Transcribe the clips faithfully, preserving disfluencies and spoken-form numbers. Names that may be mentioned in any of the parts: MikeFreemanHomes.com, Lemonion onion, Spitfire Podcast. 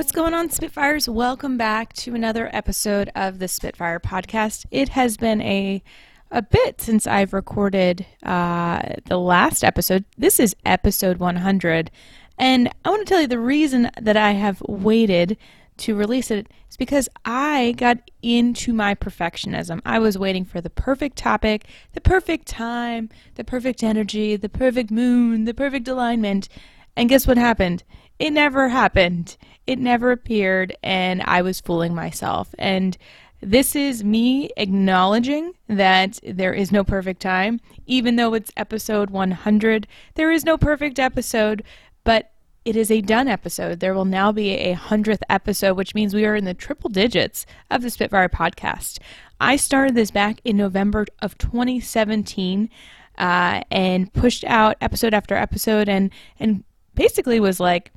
What's going on, Spitfires? Welcome back to another episode of the Spitfire Podcast. It has been a a bit since I've recorded uh, the last episode. This is episode one hundred, and I want to tell you the reason that I have waited to release it is because I got into my perfectionism. I was waiting for the perfect topic, the perfect time, the perfect energy, the perfect moon, the perfect alignment, and guess what happened? It never happened. It never appeared, and I was fooling myself. And this is me acknowledging that there is no perfect time. Even though it's episode one hundred, there is no perfect episode, but it is a done episode. There will now be a hundredth episode, which means we are in the triple digits of the Spitfire Podcast. I started this back in November of twenty seventeen uh, and pushed out episode after episode and, and basically was like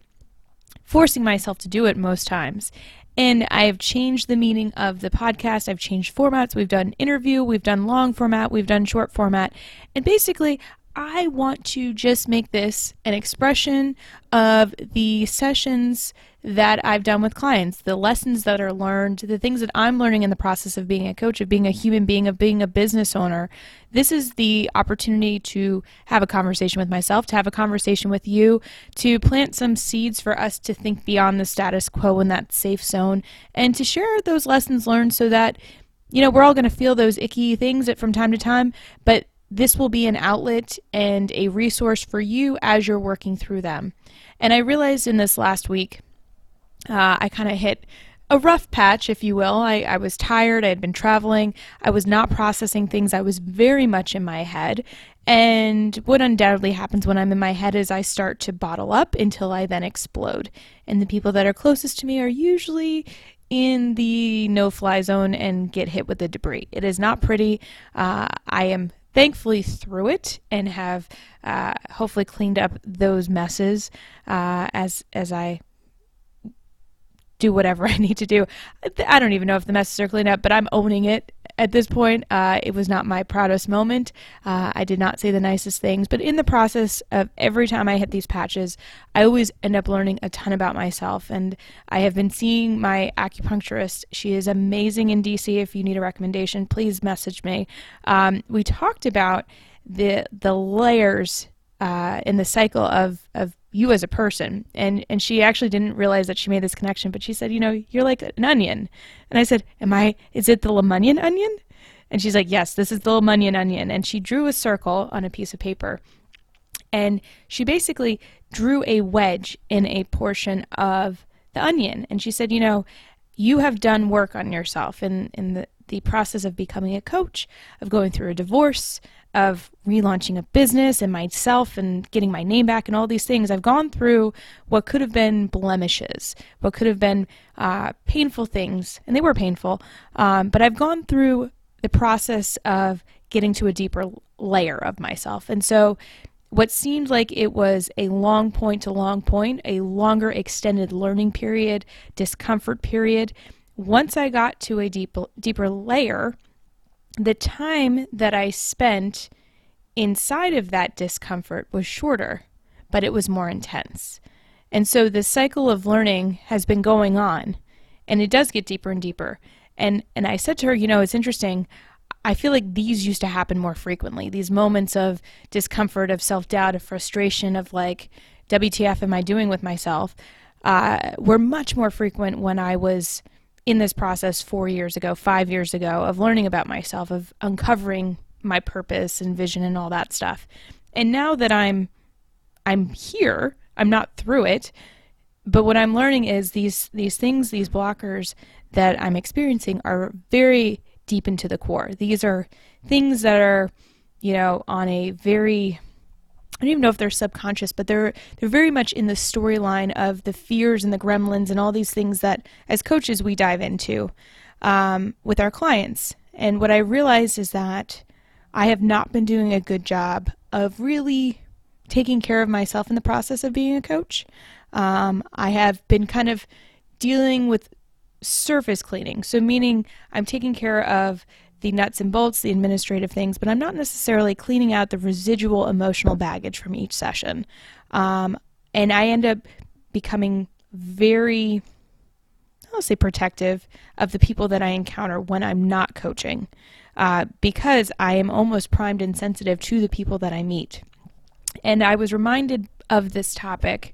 forcing myself to do it most times. And I have changed the meaning of the podcast. I've changed formats. We've done interview. We've done long format. We've done short format. And basically, I want to just make this an expression of the sessions that I've done with clients, the lessons that are learned, the things that I'm learning in the process of being a coach, of being a human being, of being a business owner. This is the opportunity to have a conversation with myself, to have a conversation with you, to plant some seeds for us to think beyond the status quo in that safe zone, and to share those lessons learned so that, you know, we're all going to feel those icky things from time to time, but this will be an outlet and a resource for you as you're working through them. And I realized in this last week, uh, I kind of hit a rough patch, if you will. I, I was tired. I had been traveling. I was not processing things. I was very much in my head. And what undoubtedly happens when I'm in my head is I start to bottle up until I then explode. And the people that are closest to me are usually in the no-fly zone and get hit with the debris. It is not pretty. Uh, I am thankfully through it and have uh, hopefully cleaned up those messes uh, as as I do whatever I need to do. I don't even know if the messes are cleaned up, but I'm owning it at this point. Uh, it was not my proudest moment. Uh, I did not say the nicest things, but in the process of every time I hit these patches, I always end up learning a ton about myself. And I have been seeing my acupuncturist. She is amazing in D C. If you need a recommendation, please message me. Um, we talked about the the layers uh, in the cycle of of you as a person. And and she actually didn't realize that she made this connection, but she said, you know, you're like an onion. And I said, am I, is it the Lemonion onion? And she's like, yes, this is the Lemonion onion. And she drew a circle on a piece of paper. And she basically drew a wedge in a portion of the onion. And she said, you know, you have done work on yourself in, in the, the process of becoming a coach, of going through a divorce, of relaunching a business and myself and getting my name back and all these things. I've gone through what could have been blemishes, what could have been uh, painful things, and they were painful, um, but I've gone through the process of getting to a deeper layer of myself. And so what seemed like it was a long point to long point, a longer extended learning period, discomfort period, once I got to a deep, deeper layer, the time that I spent inside of that discomfort was shorter, but it was more intense. And so the cycle of learning has been going on, and it does get deeper and deeper. And and I said to her, you know, it's interesting. I feel like these used to happen more frequently, these moments of discomfort, of self-doubt, of frustration, of like, W T F am I doing with myself, uh, were much more frequent when I was in this process four years ago, five years ago, of learning about myself, of uncovering my purpose and vision and all that stuff. And now that I'm I'm here, I'm not through it, but what I'm learning is these these things, these blockers that I'm experiencing are very deep into the core. These are things that are, you know, on a very, I don't even know if they're subconscious, but they're they're very much in the storyline of the fears and the gremlins and all these things that as coaches we dive into um, with our clients. And what I realized is that I have not been doing a good job of really taking care of myself in the process of being a coach. Um, I have been kind of dealing with surface cleaning. So meaning I'm taking care of the nuts and bolts, the administrative things, but I'm not necessarily cleaning out the residual emotional baggage from each session. Um, and I end up becoming very I'll say protective of the people that I encounter when I'm not coaching, uh, because I am almost primed and sensitive to the people that I meet. And I was reminded of this topic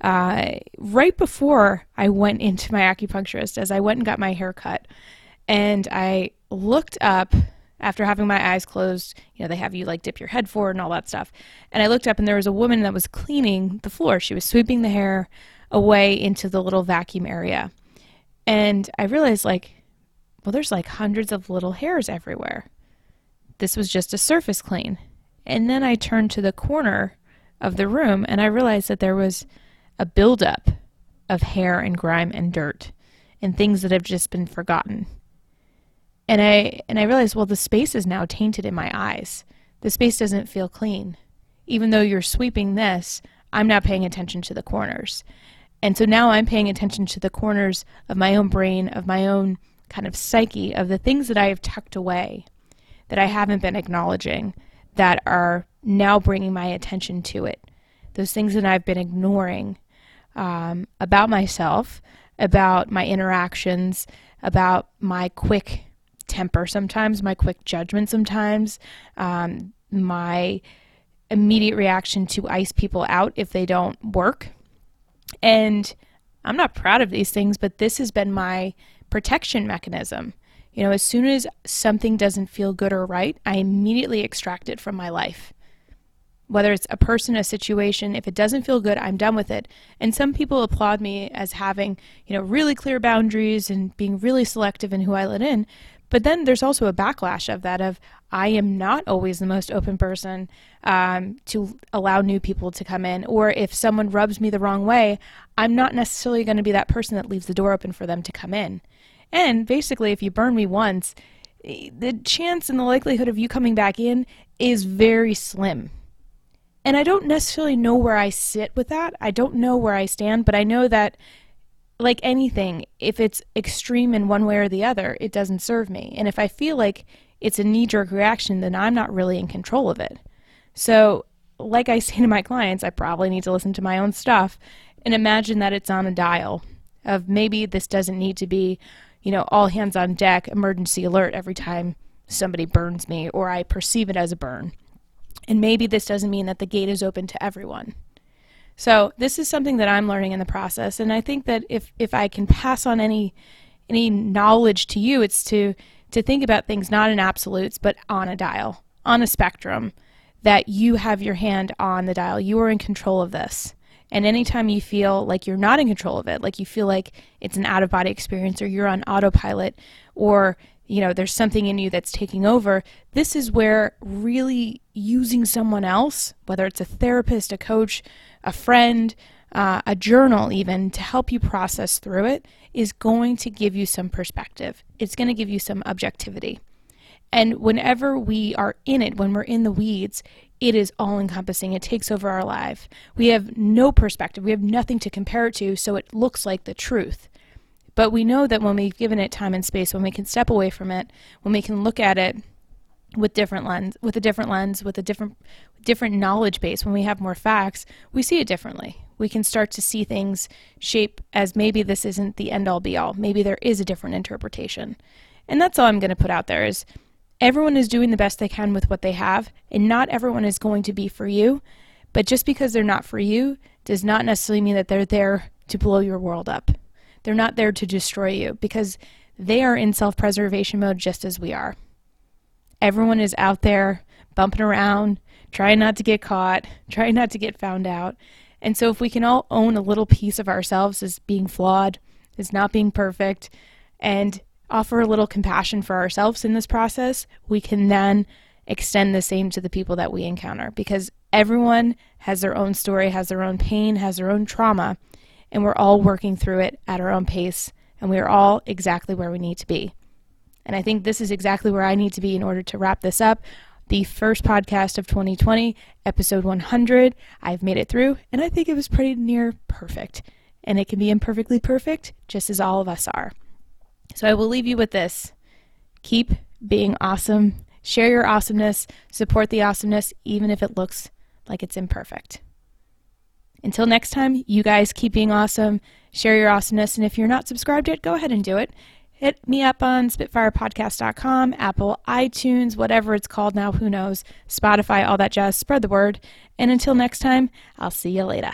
uh, right before I went into my acupuncturist, as I went and got my hair cut. And I looked up after having my eyes closed. You know, they have you like dip your head forward and all that stuff. And I looked up and there was a woman that was cleaning the floor. She was sweeping the hair away into the little vacuum area. And I realized, like, well, there's like hundreds of little hairs everywhere. This was just a surface clean. And then I turned to the corner of the room and I realized that there was a buildup of hair and grime and dirt and things that have just been forgotten. And I and I realized, well, the space is now tainted in my eyes. The space doesn't feel clean. Even though you're sweeping this, I'm not paying attention to the corners. And so now I'm paying attention to the corners of my own brain, of my own kind of psyche, of the things that I have tucked away that I haven't been acknowledging, that are now bringing my attention to it. Those things that I've been ignoring um, about myself, about my interactions, about my quick temper sometimes, my quick judgment sometimes, um, my immediate reaction to ice people out if they don't work. And I'm not proud of these things, but this has been my protection mechanism. You know, as soon as something doesn't feel good or right, I immediately extract it from my life. Whether it's a person, a situation, if it doesn't feel good, I'm done with it. And some people applaud me as having, you know, really clear boundaries and being really selective in who I let in. But then there's also a backlash of that, of I am not always the most open person um, to allow new people to come in. Or if someone rubs me the wrong way, I'm not necessarily going to be that person that leaves the door open for them to come in. And basically, if you burn me once, the chance and the likelihood of you coming back in is very slim. And I don't necessarily know where I sit with that. I don't know where I stand, but I know that, like anything, if it's extreme in one way or the other, it doesn't serve me. And if I feel like it's a knee-jerk reaction, then I'm not really in control of it. So, like I say to my clients, I probably need to listen to my own stuff and imagine that it's on a dial of maybe this doesn't need to be, you know, all hands on deck, emergency alert every time somebody burns me or I perceive it as a burn. And maybe this doesn't mean that the gate is open to everyone. So this is something that I'm learning in the process. And I think that if, if I can pass on any any knowledge to you, it's to, to think about things not in absolutes, but on a dial, on a spectrum, that you have your hand on the dial. You are in control of this. And anytime you feel like you're not in control of it, like you feel like it's an out-of-body experience or you're on autopilot or, you know, there's something in you that's taking over, this is where really using someone else, whether it's a therapist, a coach, a friend, uh, a journal even, to help you process through it is going to give you some perspective. It's going to give you some objectivity. And whenever we are in it, when we're in the weeds, it is all-encompassing. It takes over our life. We have no perspective. We have nothing to compare it to, so it looks like the truth. But we know that when we've given it time and space, when we can step away from it, when we can look at it with different lens, with a different lens, with a different different knowledge base, when we have more facts, we see it differently. We can start to see things shape as maybe this isn't the end-all be-all. Maybe there is a different interpretation. And that's all I'm going to put out there is, everyone is doing the best they can with what they have, and not everyone is going to be for you. But just because they're not for you does not necessarily mean that they're there to blow your world up. They're not there to destroy you, because they are in self-preservation mode just as we are. Everyone is out there bumping around, trying not to get caught, trying not to get found out. And so if we can all own a little piece of ourselves as being flawed, as not being perfect, and offer a little compassion for ourselves in this process, we can then extend the same to the people that we encounter, because everyone has their own story, has their own pain, has their own trauma, and we're all working through it at our own pace, and we are all exactly where we need to be. And I think this is exactly where I need to be in order to wrap this up. The first podcast of twenty twenty, episode one hundred, I've made it through, and I think it was pretty near perfect. And it can be imperfectly perfect, just as all of us are. So I will leave you with this. Keep being awesome. Share your awesomeness. Support the awesomeness, even if it looks like it's imperfect. Until next time, you guys keep being awesome. Share your awesomeness. And if you're not subscribed yet, go ahead and do it. Hit me up on spitfire podcast dot com, Apple, iTunes, whatever it's called now, who knows, Spotify, all that jazz. Spread the word. And until next time, I'll see you later.